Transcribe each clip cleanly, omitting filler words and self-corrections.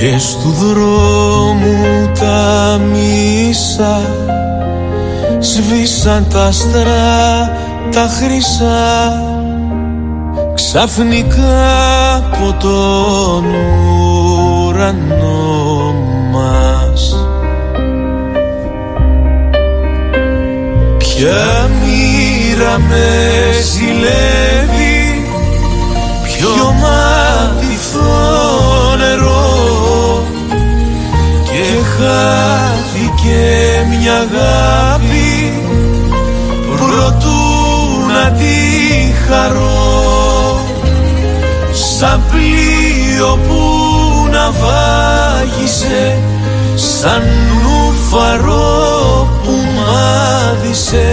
και στου δρόμου τα μίσα σβήσαν τα άστρα τα χρυσά ξαφνικά από τον ουρανό μας. Ποια μοίρα με ζηλεύει, ποιο μάτιθο νερό, και χάθηκε μια αγάπη προτού να τη χαρώ. Σαν πλοίο που ναυάγησε, σαν νουφαρό που μάδισε,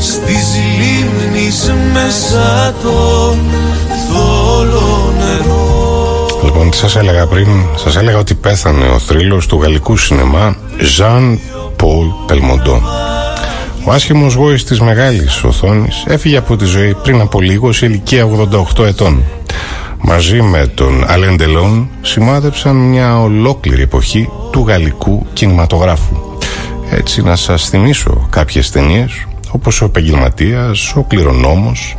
στις λίμνης μέσα το θόλο νερό. Λοιπόν, τι σας έλεγα πριν? Σας έλεγα ότι πέθανε ο θρύλος του γαλλικού σινεμά Ζαν Πολ Πελμοντό. Ο άσχημος γόης της μεγάλης οθόνης έφυγε από τη ζωή πριν από λίγο σε ηλικία 88 ετών. Μαζί με τον Αλέν Ντελόν σημάδεψαν μια ολόκληρη εποχή του γαλλικού κινηματογράφου. Έτσι, να σας θυμίσω κάποιες ταινίες όπως Ο Επαγγελματίας, Ο Κληρονόμος,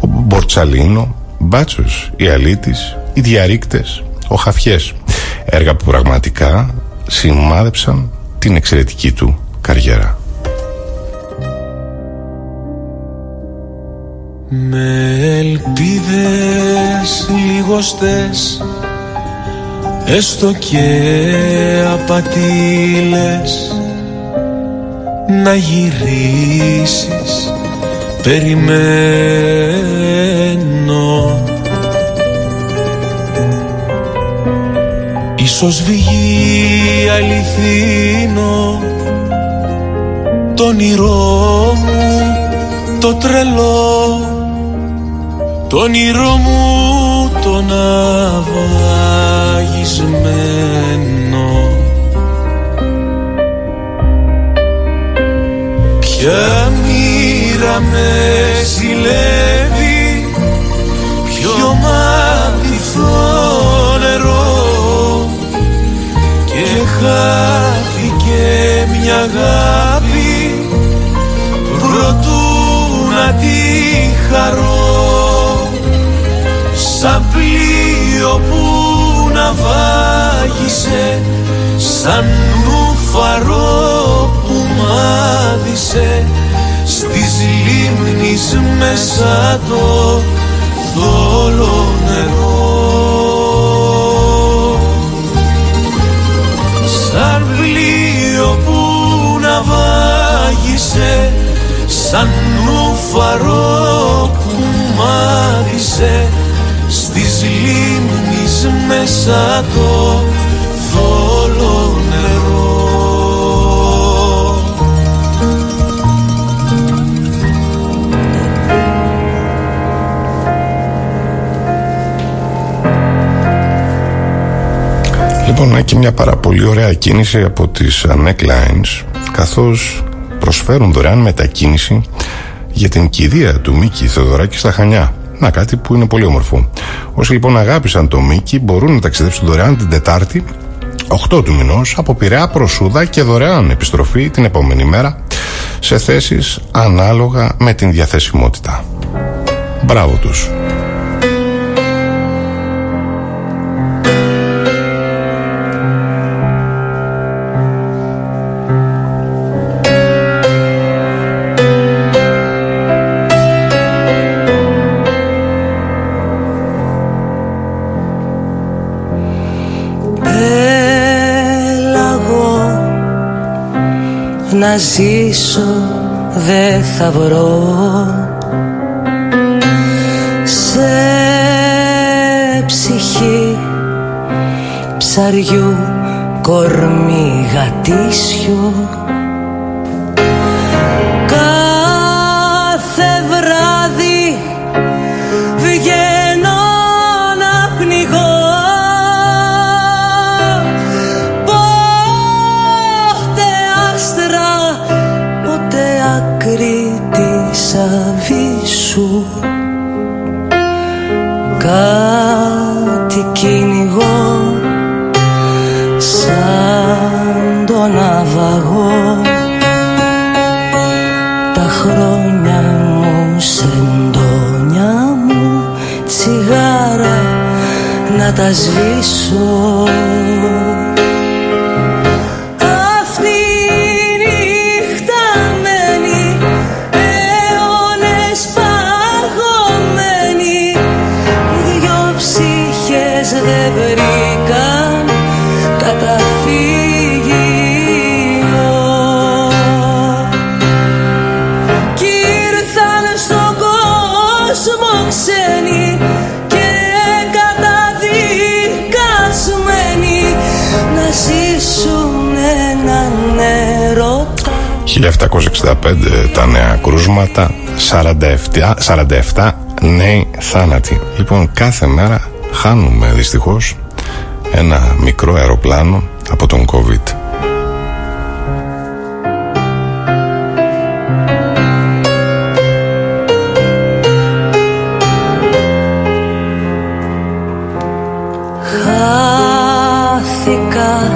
Ο Μπορτσαλίνο, Μπάτσος, Η Αλήτης, Οι Διαρρήκτες, Ο Χαφιές. Έργα που πραγματικά σημάδεψαν την εξαιρετική του καριέρα. Με ελπίδες λιγοστές, έστω και απατήλες, να γυρίσεις περιμένω. Ίσως βγει αληθινό το όνειρό μου το τρελό, το όνειρό μου το ναυαγισμένο. Ποια μοίρα με ζηλεύει, ποιο μάτιθο νερό, και χάθηκε μια αγάπη προτού να τη χαρώ. Σαν πλοίο που ναυάγησε, σαν νουφαρό που μάδισε, στις λίμνης μέσα το θόλο νερό. Σαν πλοίο που ναυάγησε, σαν νουφαρό που μάδισε, στις λίμνης μέσα το θόλο νερό. Λοιπόν, έχει μια πάρα πολύ ωραία κίνηση από τις Necklines, καθώς προσφέρουν δωρεάν μετακίνηση για την κηδεία του Μίκη Θεοδωράκη στα Χανιά. Να, κάτι που είναι πολύ όμορφο. Όσοι λοιπόν αγάπησαν το Μίκη μπορούν να ταξιδέψουν δωρεάν την Τετάρτη 8 του μηνός από Πειραιά προς Σούδα και δωρεάν επιστροφή την επόμενη μέρα σε θέσεις ανάλογα με την διαθεσιμότητα. Μπράβο τους. Να ζήσω δεν θα βρω, σε ψυχή ψαριού κορμί γατήσιο. Κάθε βράδυ βγαίνω να πνιγώ, κάτι κυνηγώ να τα σβήσω. Τα νέα κρούσματα, 47 νέοι θάνατοι. Λοιπόν, κάθε μέρα χάνουμε δυστυχώς ένα μικρό αεροπλάνο από τον COVID. Χάθηκα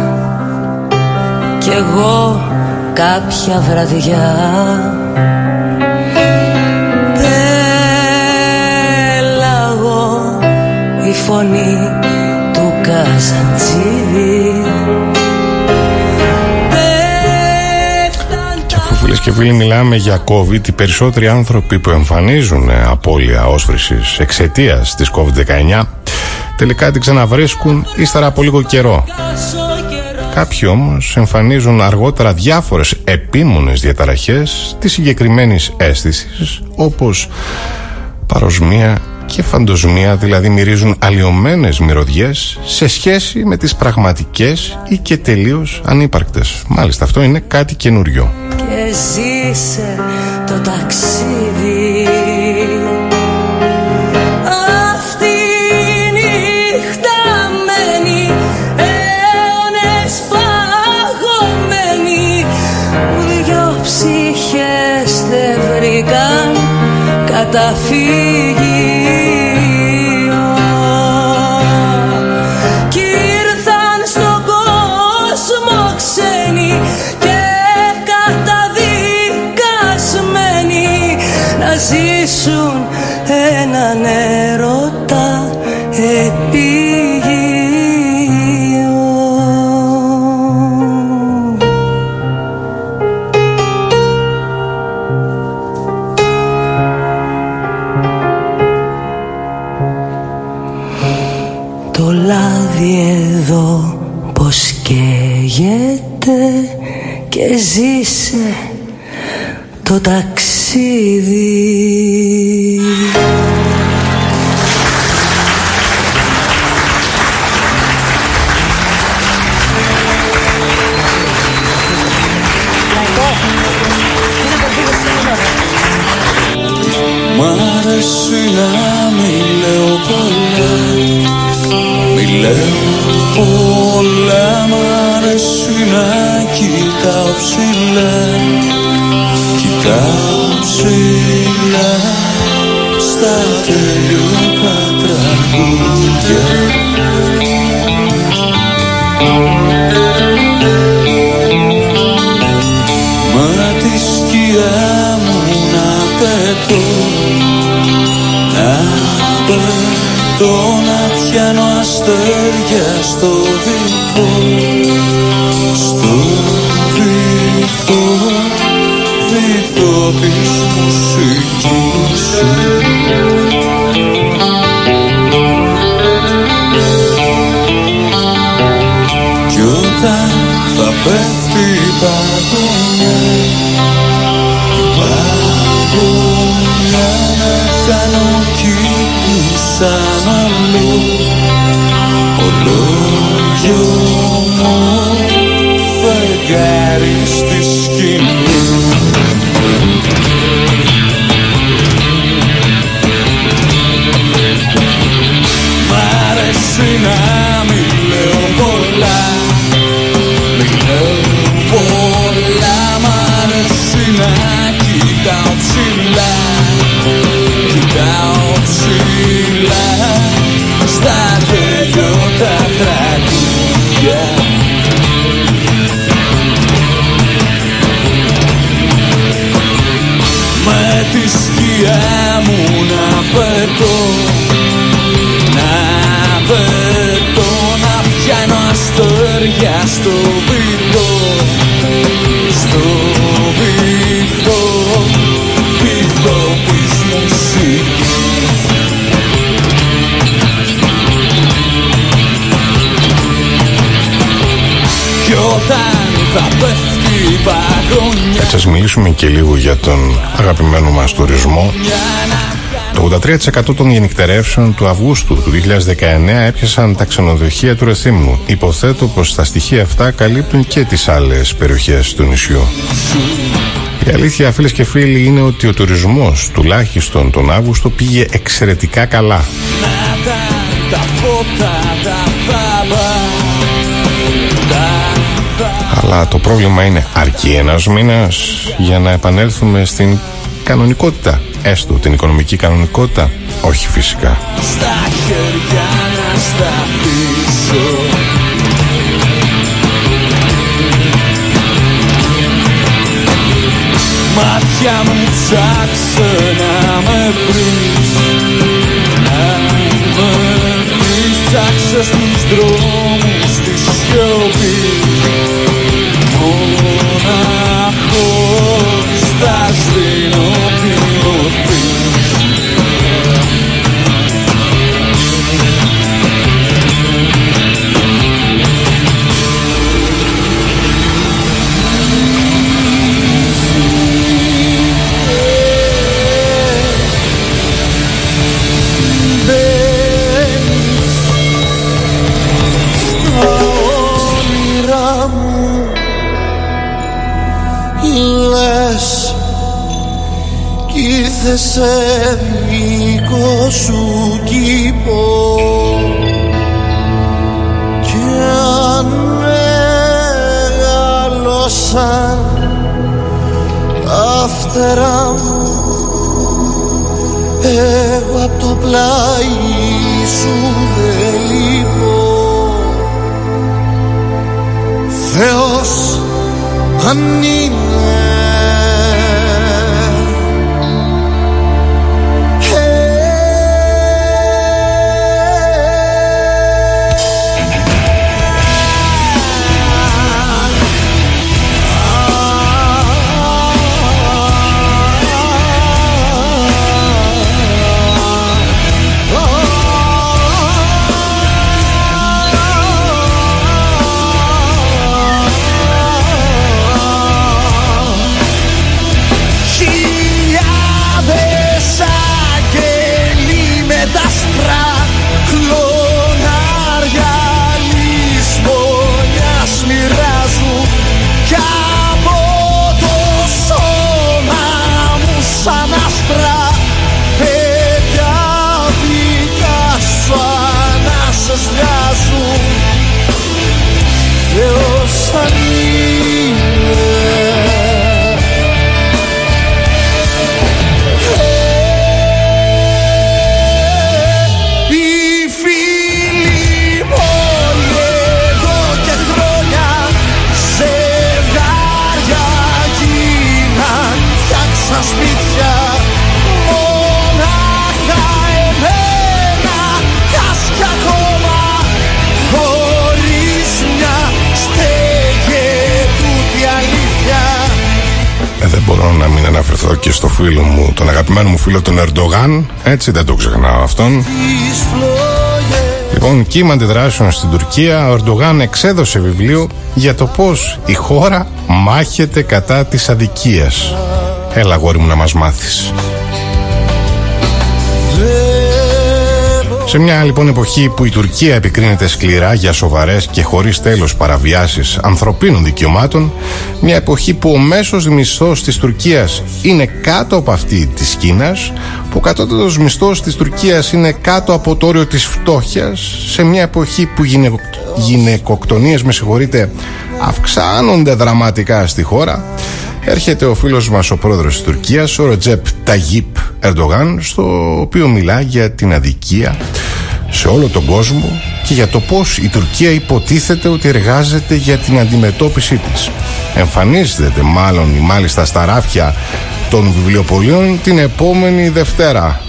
κι εγώ κάποια βραδιά, πέλαγο η φωνή του Καζαντζίδη. Και αφού, φίλες και φίλοι, μιλάμε για COVID, οι περισσότεροι άνθρωποι που εμφανίζουν απώλεια όσφρησης εξαιτίας της COVID-19 τελικά την ξαναβρίσκουν ύστερα από λίγο καιρό. Κάποιοι όμως εμφανίζουν αργότερα διάφορες επίμονες διαταραχές της συγκεκριμένης αίσθησης, όπως παροσμία και φαντοσμία, δηλαδή μυρίζουν αλλοιωμένες μυρωδιές σε σχέση με τις πραγματικές ή και τελείως ανύπαρκτες. Μάλιστα, αυτό είναι κάτι καινούριο. Και ζήσε το ταξίδι. Καταφύγιο κι ήρθαν στον κόσμο ξένοι και καταδικασμένοι να ζήσουν έναν έρωτα επίγειο. Εδώ πως καίγεται και ζήσε το ταξίδι. Μ' αρέσει να μιλάω πολλά. Μιλάω πολλά, μ' αρέσει να κοιτάω ψηλά. Κοιτάω ψηλά στα τελειώτα τραγούδια. Μα τη σκιά μου να πετώ, να πετώ, να πιάνω αστέρια στο βυθό, στο βυθό, βυθό της μουσικής σου. Κι όταν θα πέφτει η παγωνιά, η παγωνιά να κάνω κύκλους σαν αλλού. Φεγγάρι στη σκηνή. Μ' αρέσει να μιλάω πολλά. Μιλάω πολλά. Μ' αρέσει να κοιτάω ψηλά. Κοιτάω ψηλά. στο βυθό, στο βυθό, βυθό της μουσικής. Κι όταν θα πέφτει η παγωνιά. Θα σας μιλήσουμε και λίγο για τον αγαπημένο μας τουρισμό. Το 83% των γενικτερεύσεων του Αυγούστου του 2019 έπιασαν τα ξενοδοχεία του Ρεθύμνου. Υποθέτω πως τα στοιχεία αυτά καλύπτουν και τις άλλες περιοχές του νησιού. Η αλήθεια, φίλες και φίλοι, είναι ότι ο τουρισμός, τουλάχιστον τον Αύγουστο, πήγε εξαιρετικά καλά. Αλλά το πρόβλημα είναι αρκεί ένας μήνας για να επανέλθουμε στην κανονικότητα, έστω την οικονομική κανονικότητα? Όχι φυσικά. Στα χέρια να σταθήσω. Μάτια μου ψάξε να με βρεις, να με βρεις. Ψάξε στους δρόμους της σιωπής. Μοναχός θα σβήνω. Σε δικό σου κήπο και αν μεγαλώσαν τα φτερά μου, εγώ απ' το πλάι σου δεν λείπω. Θεός αν είναι, να μην αναφερθώ και στο φίλο μου, τον αγαπημένο μου φίλο τον Ερντογάν. Έτσι δεν το ξεχνάω αυτόν. Λοιπόν, κύμα αντιδράσεων στην Τουρκία. Ο Ερντογάν εξέδωσε βιβλίο για το πως η χώρα μάχεται κατά της αδικίας. Έλα αγόρι μου να μας μάθεις. Σε μια λοιπόν εποχή που η Τουρκία επικρίνεται σκληρά για σοβαρές και χωρίς τέλος παραβιάσεις ανθρωπίνων δικαιωμάτων, μια εποχή που ο μέσος μισθός της Τουρκίας είναι κάτω από αυτή της Κίνας, που ο κατώτατος μισθός της Τουρκίας είναι κάτω από το όριο της φτώχειας, σε μια εποχή που γυναικοκτονίες, αυξάνονται δραματικά στη χώρα, έρχεται ο φίλος μας ο πρόεδρος της Τουρκίας, ο Ρετζέπ Ταγίπ Ερντογάν, στο οποίο μιλά για την αδικία σε όλο τον κόσμο και για το πως η Τουρκία υποτίθεται ότι εργάζεται για την αντιμετώπιση της. Εμφανίζεται μάλιστα στα ράφια των βιβλιοπωλείων την επόμενη Δευτέρα.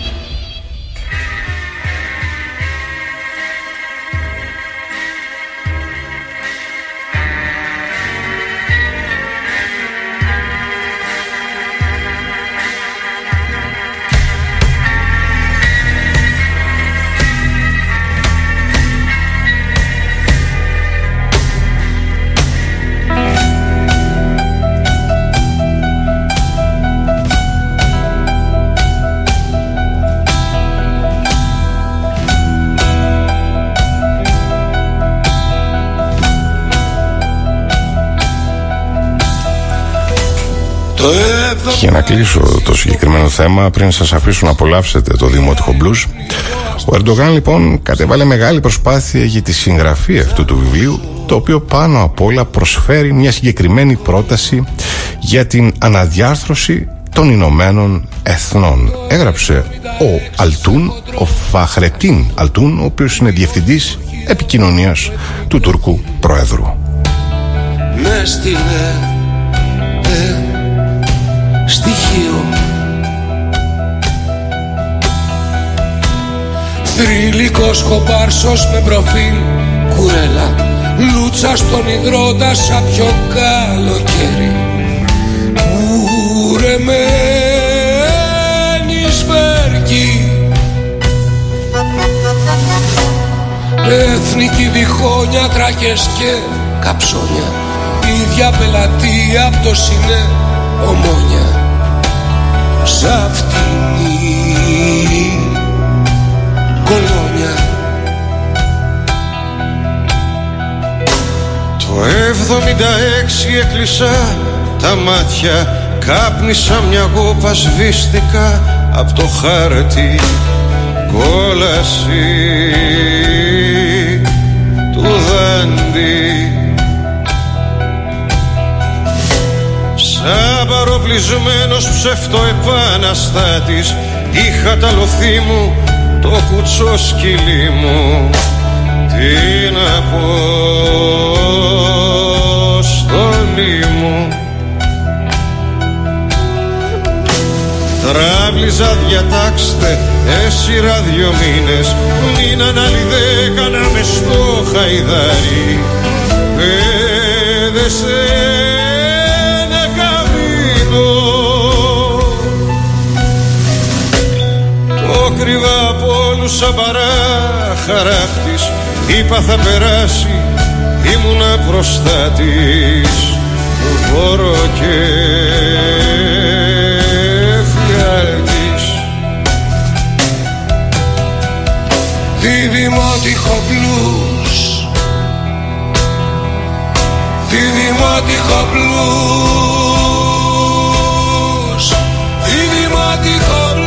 Για να κλείσω το συγκεκριμένο θέμα, πριν σας αφήσω να απολαύσετε το δημότυχο blues, ο Ερντογάν λοιπόν κατέβαλε μεγάλη προσπάθεια για τη συγγραφή αυτού του βιβλίου, το οποίο πάνω απ' όλα προσφέρει μια συγκεκριμένη πρόταση για την αναδιάρθρωση των Ηνωμένων Εθνών. Έγραψε ο Αλτούν, ο Φαχρετίν Αλτούν, ο οποίος είναι διευθυντής επικοινωνίας του Τουρκού Προέδρου. Με στείλε στοιχείο, θρυλικός κοπάρσος με προφίλ κουρέλα, λούτσα στον υδρότα σαν πιο καλοκαίρι, κουρεμένη σβέρκη, εθνική διχόνια, τράκες και καψόνια, ίδια πελατεία απ' το συνέ ομόνια, σαν φτηνή κολόνια. Το 76 έκλεισα τα μάτια, κάπνισα μια γόπα, σβήστηκα απ' το χάρτη, κόλαση Δάντη. Σαν παροπλισμένος ψευτοεπαναστάτης είχα τα λωθή μου, το κουτσό σκυλί μου, την αποστολή μου. Τράβλιζα, διατάξτε, έσυρα 2 μήνες, μείναν άλλοι 10 να με στο χαϊδάρι. Πέδε σε ένα καμίνο, το κρύβα από όλους σαν παράχαράχτης, είπα θα περάσει, ήμουνα μπροστά της, χώρο και τη δημότυχο blues, τη δημότυχο blues, τη δημότυχο blues.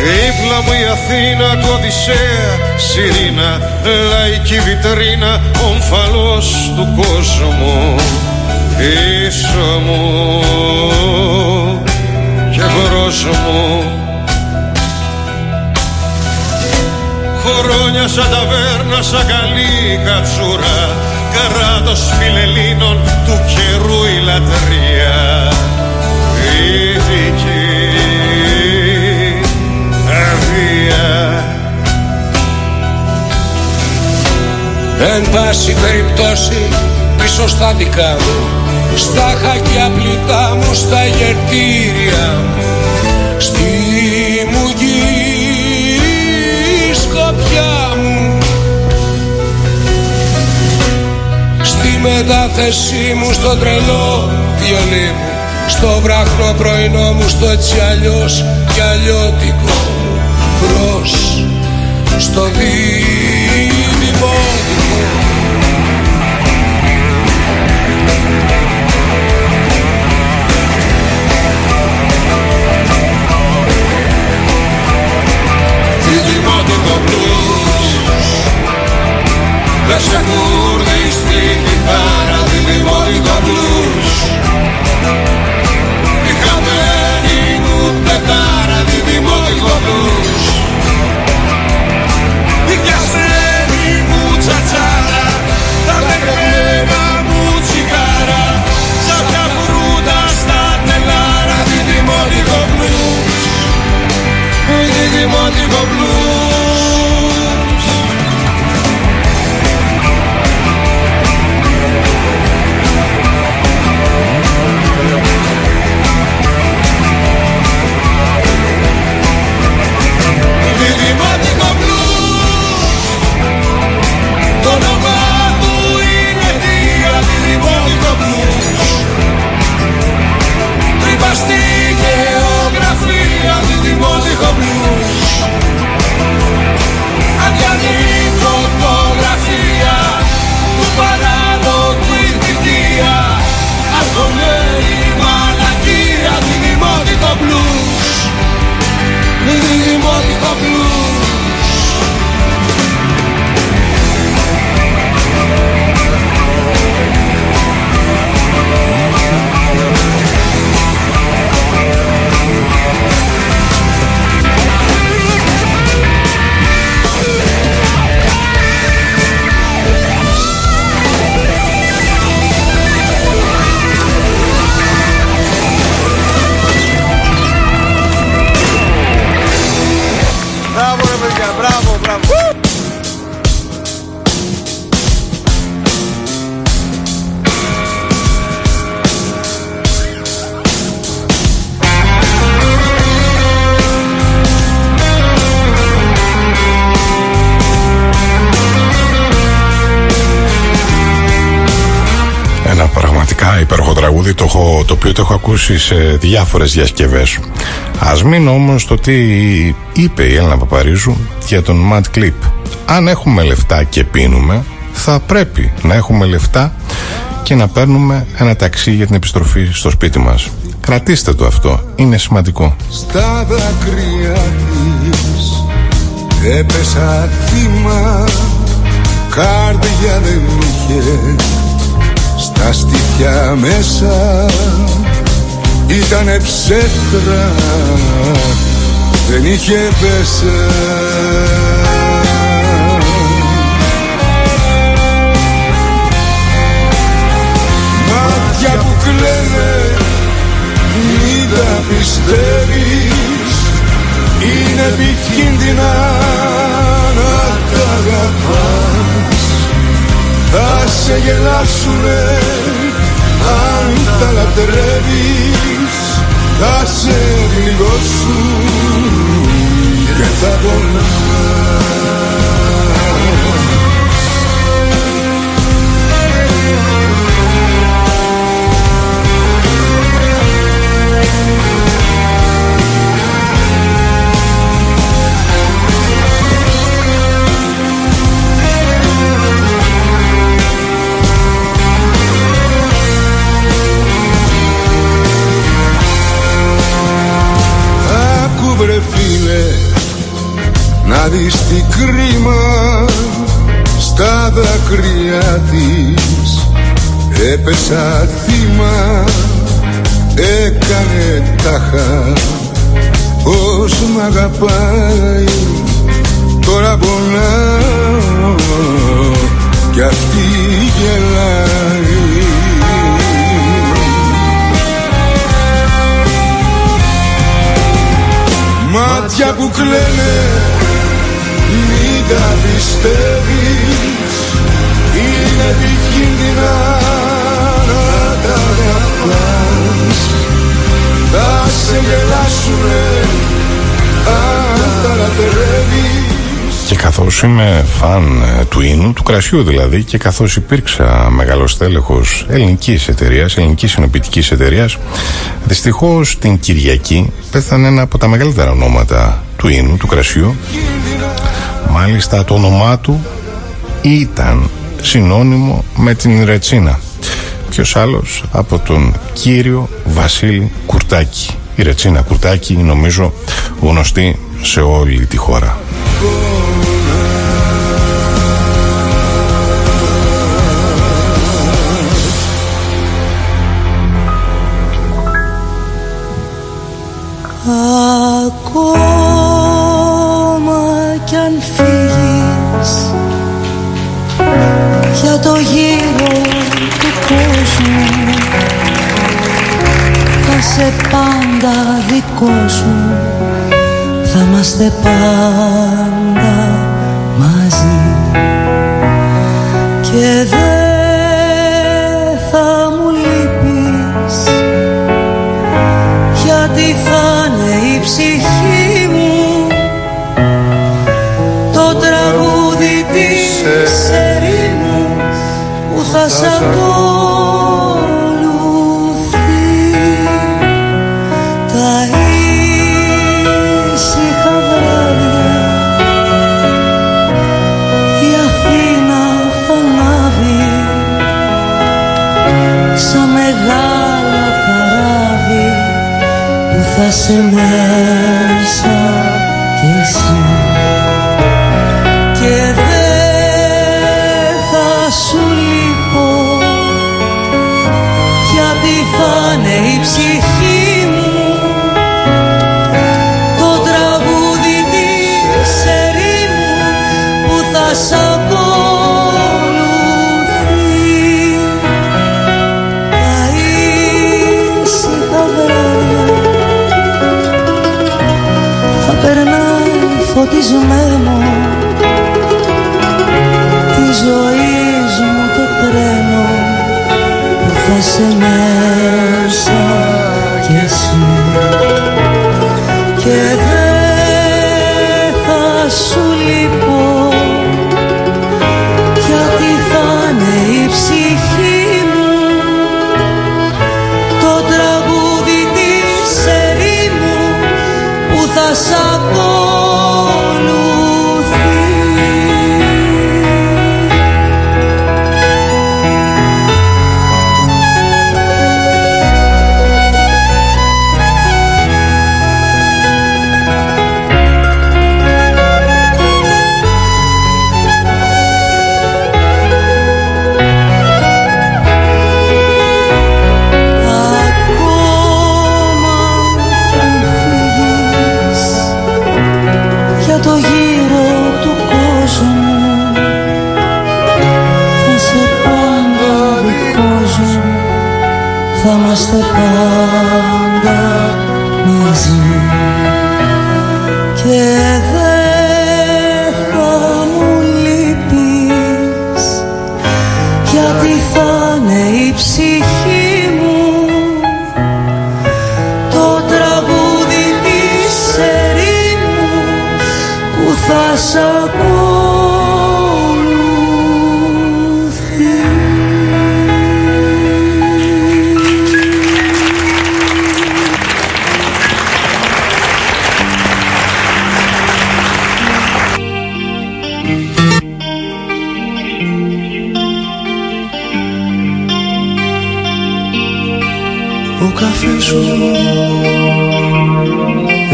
Δίπλα μου η Αθήνα, του Οδυσσέα σιρήνα, λαϊκή βιτρίνα, ομφαλός του κόσμου, πίσω μου και μπρος μου, χωρόνια σαν ταβέρνα, σαν καλή κατσούρα, καράτος φιλελλήνων, του καιρού η λατρεία, δυτική αβία. Εν πάση περιπτώσει πίσω στα δικά μου, στα χακιά πλητά μου, στα γερτήρια μου, στη μουγή σκοπιά μου, στη μετάθεσή μου, στο τρελό βιολί μου, στο βράχνο πρωινό μου, στο έτσι αλλιώς κι αλλιώτικο μου προς στο δίδυμο μου. Δημότυχο blues, να σε κουρδείς την κιθάρα, δημότυχο blues, η χαμένη μου πετάρα, δημότυχο blues, η πιασμένη μου τσατσάρα, τα λεγμένα μου τσιγάρα, σαν πια φρούτα στα τελάρα, δημότυχο blues, δημότυχο blues. Δημότυχο blues, το όνομα του είναι Δία, δημότυχο blues, τρυπαστή γεωγραφία, δημότυχο blues. τραγούδι το οποίο το έχω ακούσει σε διάφορες διασκευές. Ας μείνω όμως στο τι είπε η Έλενα Παπαρίζου για τον Mad Clip. Αν έχουμε λεφτά και πίνουμε, θα πρέπει να έχουμε λεφτά και να παίρνουμε ένα ταξί για την επιστροφή στο σπίτι μας. Κρατήστε το αυτό, είναι σημαντικό. Στα δάκρυα της έπεσα θύμα, καρδιά δεν είχε, στα στήθια μέσα ήτανε ψεύτρα, δεν είχε πέσα. Μάτια που κλαίνε, μη τα πιστεύεις, είναι επικίνδυνα να τα αγαπάς, θα σε γελάσουνε αν τα λατρεύεις, θα σε γλυκώσουν και θα πονάς. Να δεις τι κρίμα, στα δάκρυα της έπεσα θύμα, έκανε τάχα πως μ' αγαπάει, τώρα πονάω κι αυτή γελάει. Μάτια που κλαίνε, τα πιστεύεις, είναι επικίνδυνα να τα αγαπάς, θα σε γελάσουνε αν τα λατρεύεις. Και καθώς είμαι φαν του ίνου, του κρασιού δηλαδή, και καθώς υπήρξα μεγάλος τέλεχος ελληνικής εταιρείας, ελληνικής συνοποιητικής εταιρείας, δυστυχώς την Κυριακή πέθανε ένα από τα μεγαλύτερα ονόματα του ίνου, του κρασιού. Μάλιστα το όνομά του ήταν συνώνυμο με την ρετσίνα. Ποιος άλλος από τον κύριο Βασίλη Κουρτάκη. Η ρετσίνα Κουρτάκη, νομίζω γνωστή σε όλη τη χώρα. Πάντα δικός μου, θα είμαστε πάντα μαζί και δεν θα μου λείπεις, γιατί θα είναι η ψυχή μου το τραγούδι της ερήμου που θα σ' ακούω. Σε μέσα κι εσύ, και δεν θα σου λείπω, γιατί θα είναι η ψυχή μου το τραγούδι της ερήμου που θα σ' ακολουθεί. Τα ήσυχα βράδια περνάει φωτισμένο τη ζωής μου το τρένο που θα σε μέσα κι εσύ, και δεν θα σου λείπω, γιατί θα είναι η ψυχή μου θα σ' ακολουθεί. Είμαστε πάντα μαζί και δεν θα μου λείπεις, γιατί θα είναι η ψυχή μου το τραγούδι της ερήμου που θα σ'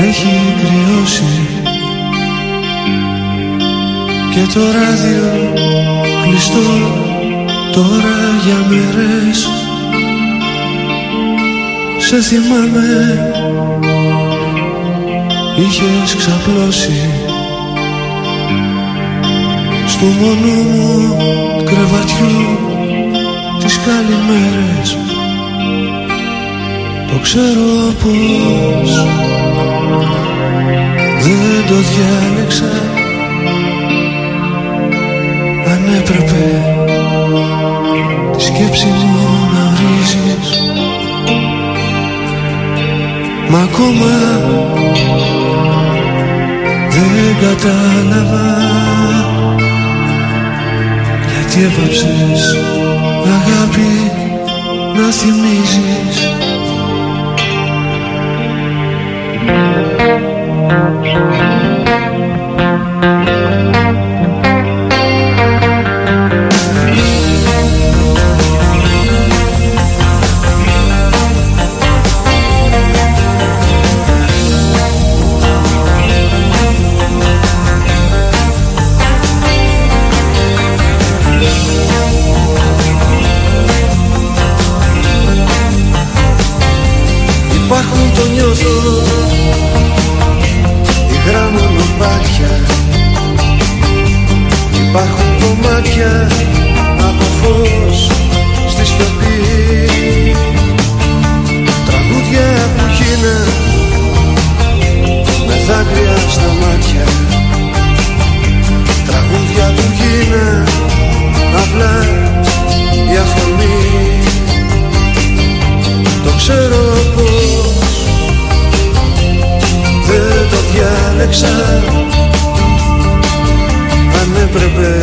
έχει κρυώσει και το ράδιο κλειστό τώρα για μέρες. Σε θυμάμαι, είχες ξαπλώσει στο μονό μου κρεβατιού τις καλημέρες. Το ξέρω πως δεν το διάλεξα, αν έπρεπε τη σκέψη μου να ορίζεις. Μα ακόμα δεν κατάλαβα γιατί έπαψες αγάπη να θυμίζεις. Υπάρχουν, το νιώθω, υγράμουν λομπάτια, υπάρχουν κομμάτια από φως στη σιωπή, τραγούδια που γίναν με δάκρυα στα μάτια, τραγούδια που γίναν απλά η αφορμή. Το ξέρω πως δεν το διάλεξα, αν έπρεπε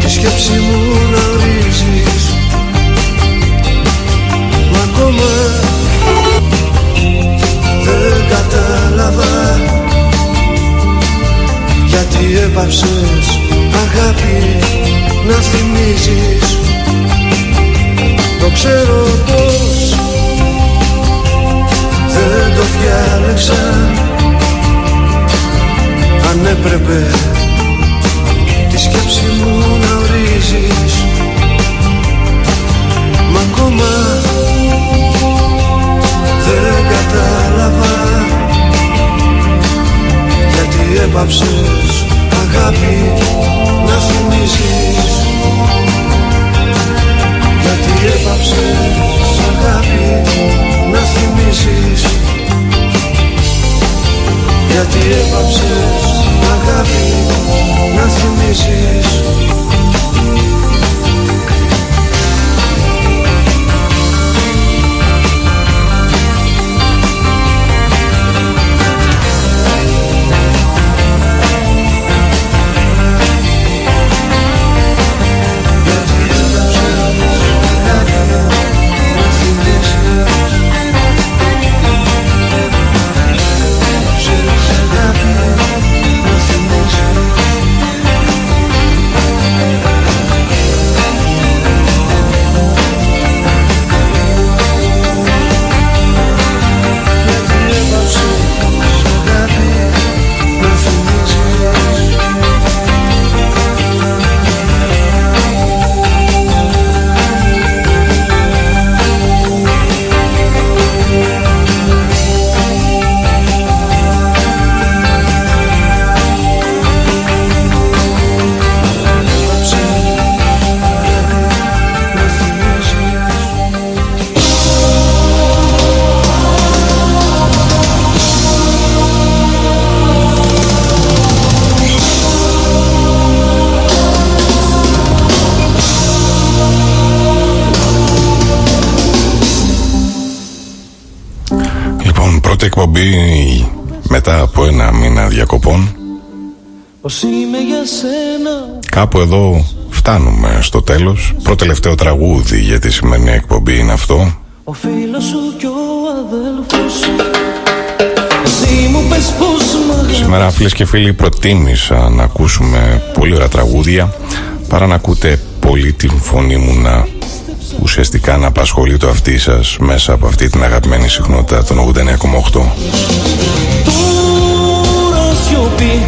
τη σκέψη μου να ορίζεις. Μα ακόμα δεν κατάλαβα γιατί έπαψες αγάπη να θυμίζεις. Το ξέρω πως δεν το διάλεξα, αν έπρεπε τη σκέψη μου να ορίζεις. Μα ακόμα δεν κατάλαβα γιατί έπαψες αγάπη να θυμίζεις. Γιατί έπαψες αγάπη να θυμίζεις. Γιατί έπαψες αγάπη να θυμίζεις. εκπομπή μετά από ένα μήνα διακοπών. Κάπου εδώ φτάνουμε στο τέλος. Προτελευταίο τραγούδι για τη σημερινή εκπομπή είναι αυτό. Ο φίλος σου και ο αδέλφος σου. Σήμερα, φίλες και φίλοι, προτίμησα να ακούσουμε πολύ ωραία τραγούδια παρά να ακούτε πολύ την φωνή μου να ουσιαστικά να απασχολεί το αυτί σας μέσα από αυτή την αγαπημένη συχνότητα των 89,8. Τώρα σιωπή,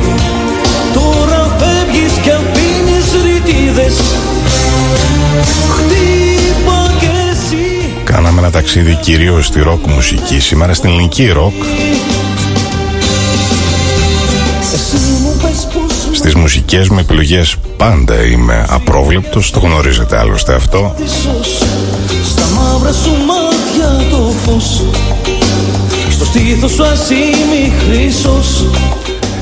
τώρα φεύγεις και αφήνεις ρητίδες. Χτύπα και εσύ. Κάναμε ένα ταξίδι κυρίως στη ροκ μουσική σήμερα, στην ελληνική ροκ. Στις μουσικές μου επιλογές πάντα είμαι απρόβλεπτος, το γνωρίζετε άλλωστε αυτό. Στα μαύρα σου μάτια το φως, στο στήθος σου ασήμι χρύσος.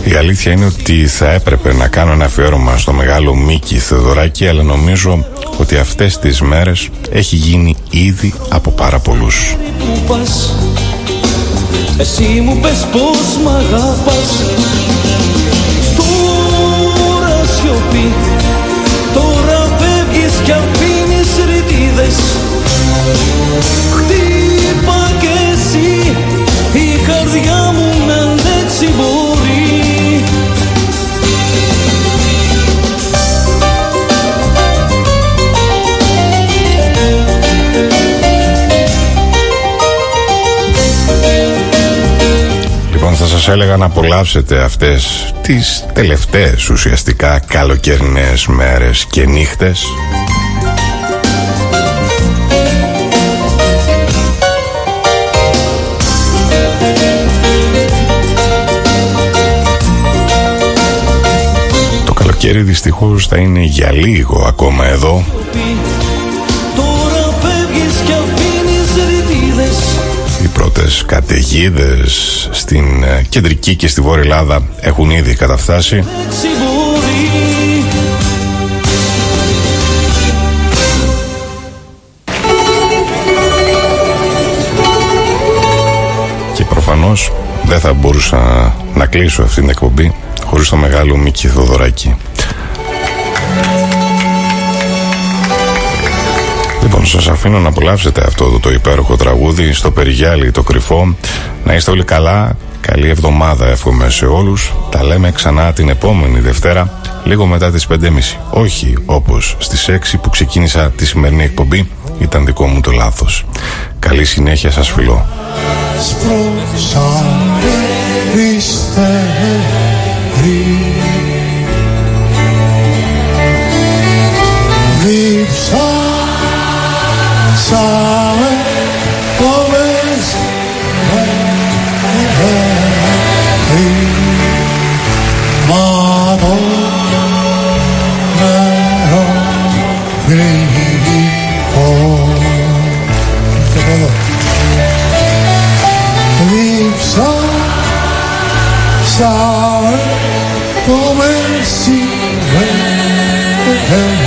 Η αλήθεια είναι ότι θα έπρεπε να κάνω ένα αφιέρωμα στο μεγάλο Μίκη Θεοδωράκη, αλλά νομίζω ότι αυτές τις μέρες έχει γίνει ήδη από πάρα πολλούς. Εσύ μου πες πως μ' αγάπας. Τώρα φεύγεις κι αφήνεις ρητίδες. Χτύπα κι εσύ, η καρδιά μου να αντέξει μπορεί. Λοιπόν, θα σας έλεγα να απολαύσετε αυτές τις τελευταίες ουσιαστικά καλοκαιρινές μέρες και νύχτες. Το καλοκαίρι δυστυχώς θα είναι για λίγο ακόμα εδώ. Οι πρώτες καταιγίδες στην κεντρική και στη Βόρεια Ελλάδα έχουν ήδη καταφτάσει. Και προφανώς δεν θα μπορούσα να κλείσω αυτή την εκπομπή χωρίς το μεγάλο Μίκη Θεοδωράκη. Λοιπόν, σας αφήνω να απολαύσετε αυτό το υπέροχο τραγούδι στο περιγυάλι το κρυφό. Να είστε όλοι καλά, καλή εβδομάδα εύχομαι σε όλους. Τα λέμε ξανά την επόμενη Δευτέρα, λίγο μετά τις 5.30. Όχι όπως στις 6 που ξεκίνησα τη σημερινή εκπομπή, ήταν δικό μου το λάθος. Καλή συνέχεια σας φιλώ. Σάμε πόμες ρημάτων νερό γλυκό. Λείψα σάμε πόμες σιβέ. Yeah.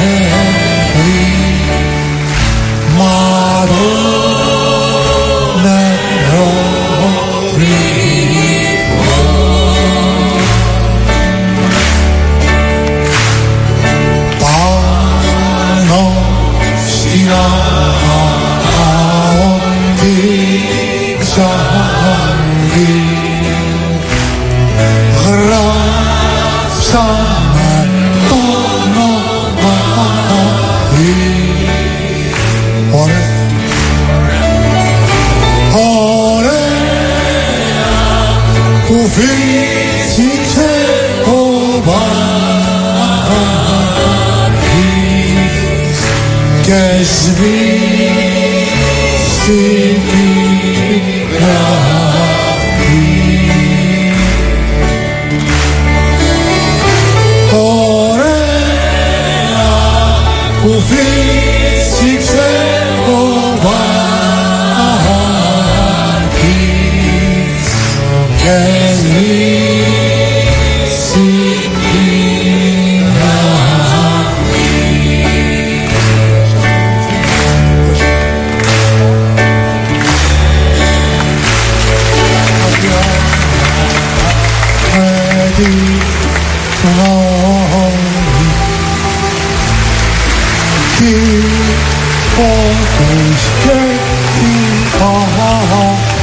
be lonely. People, please take me home.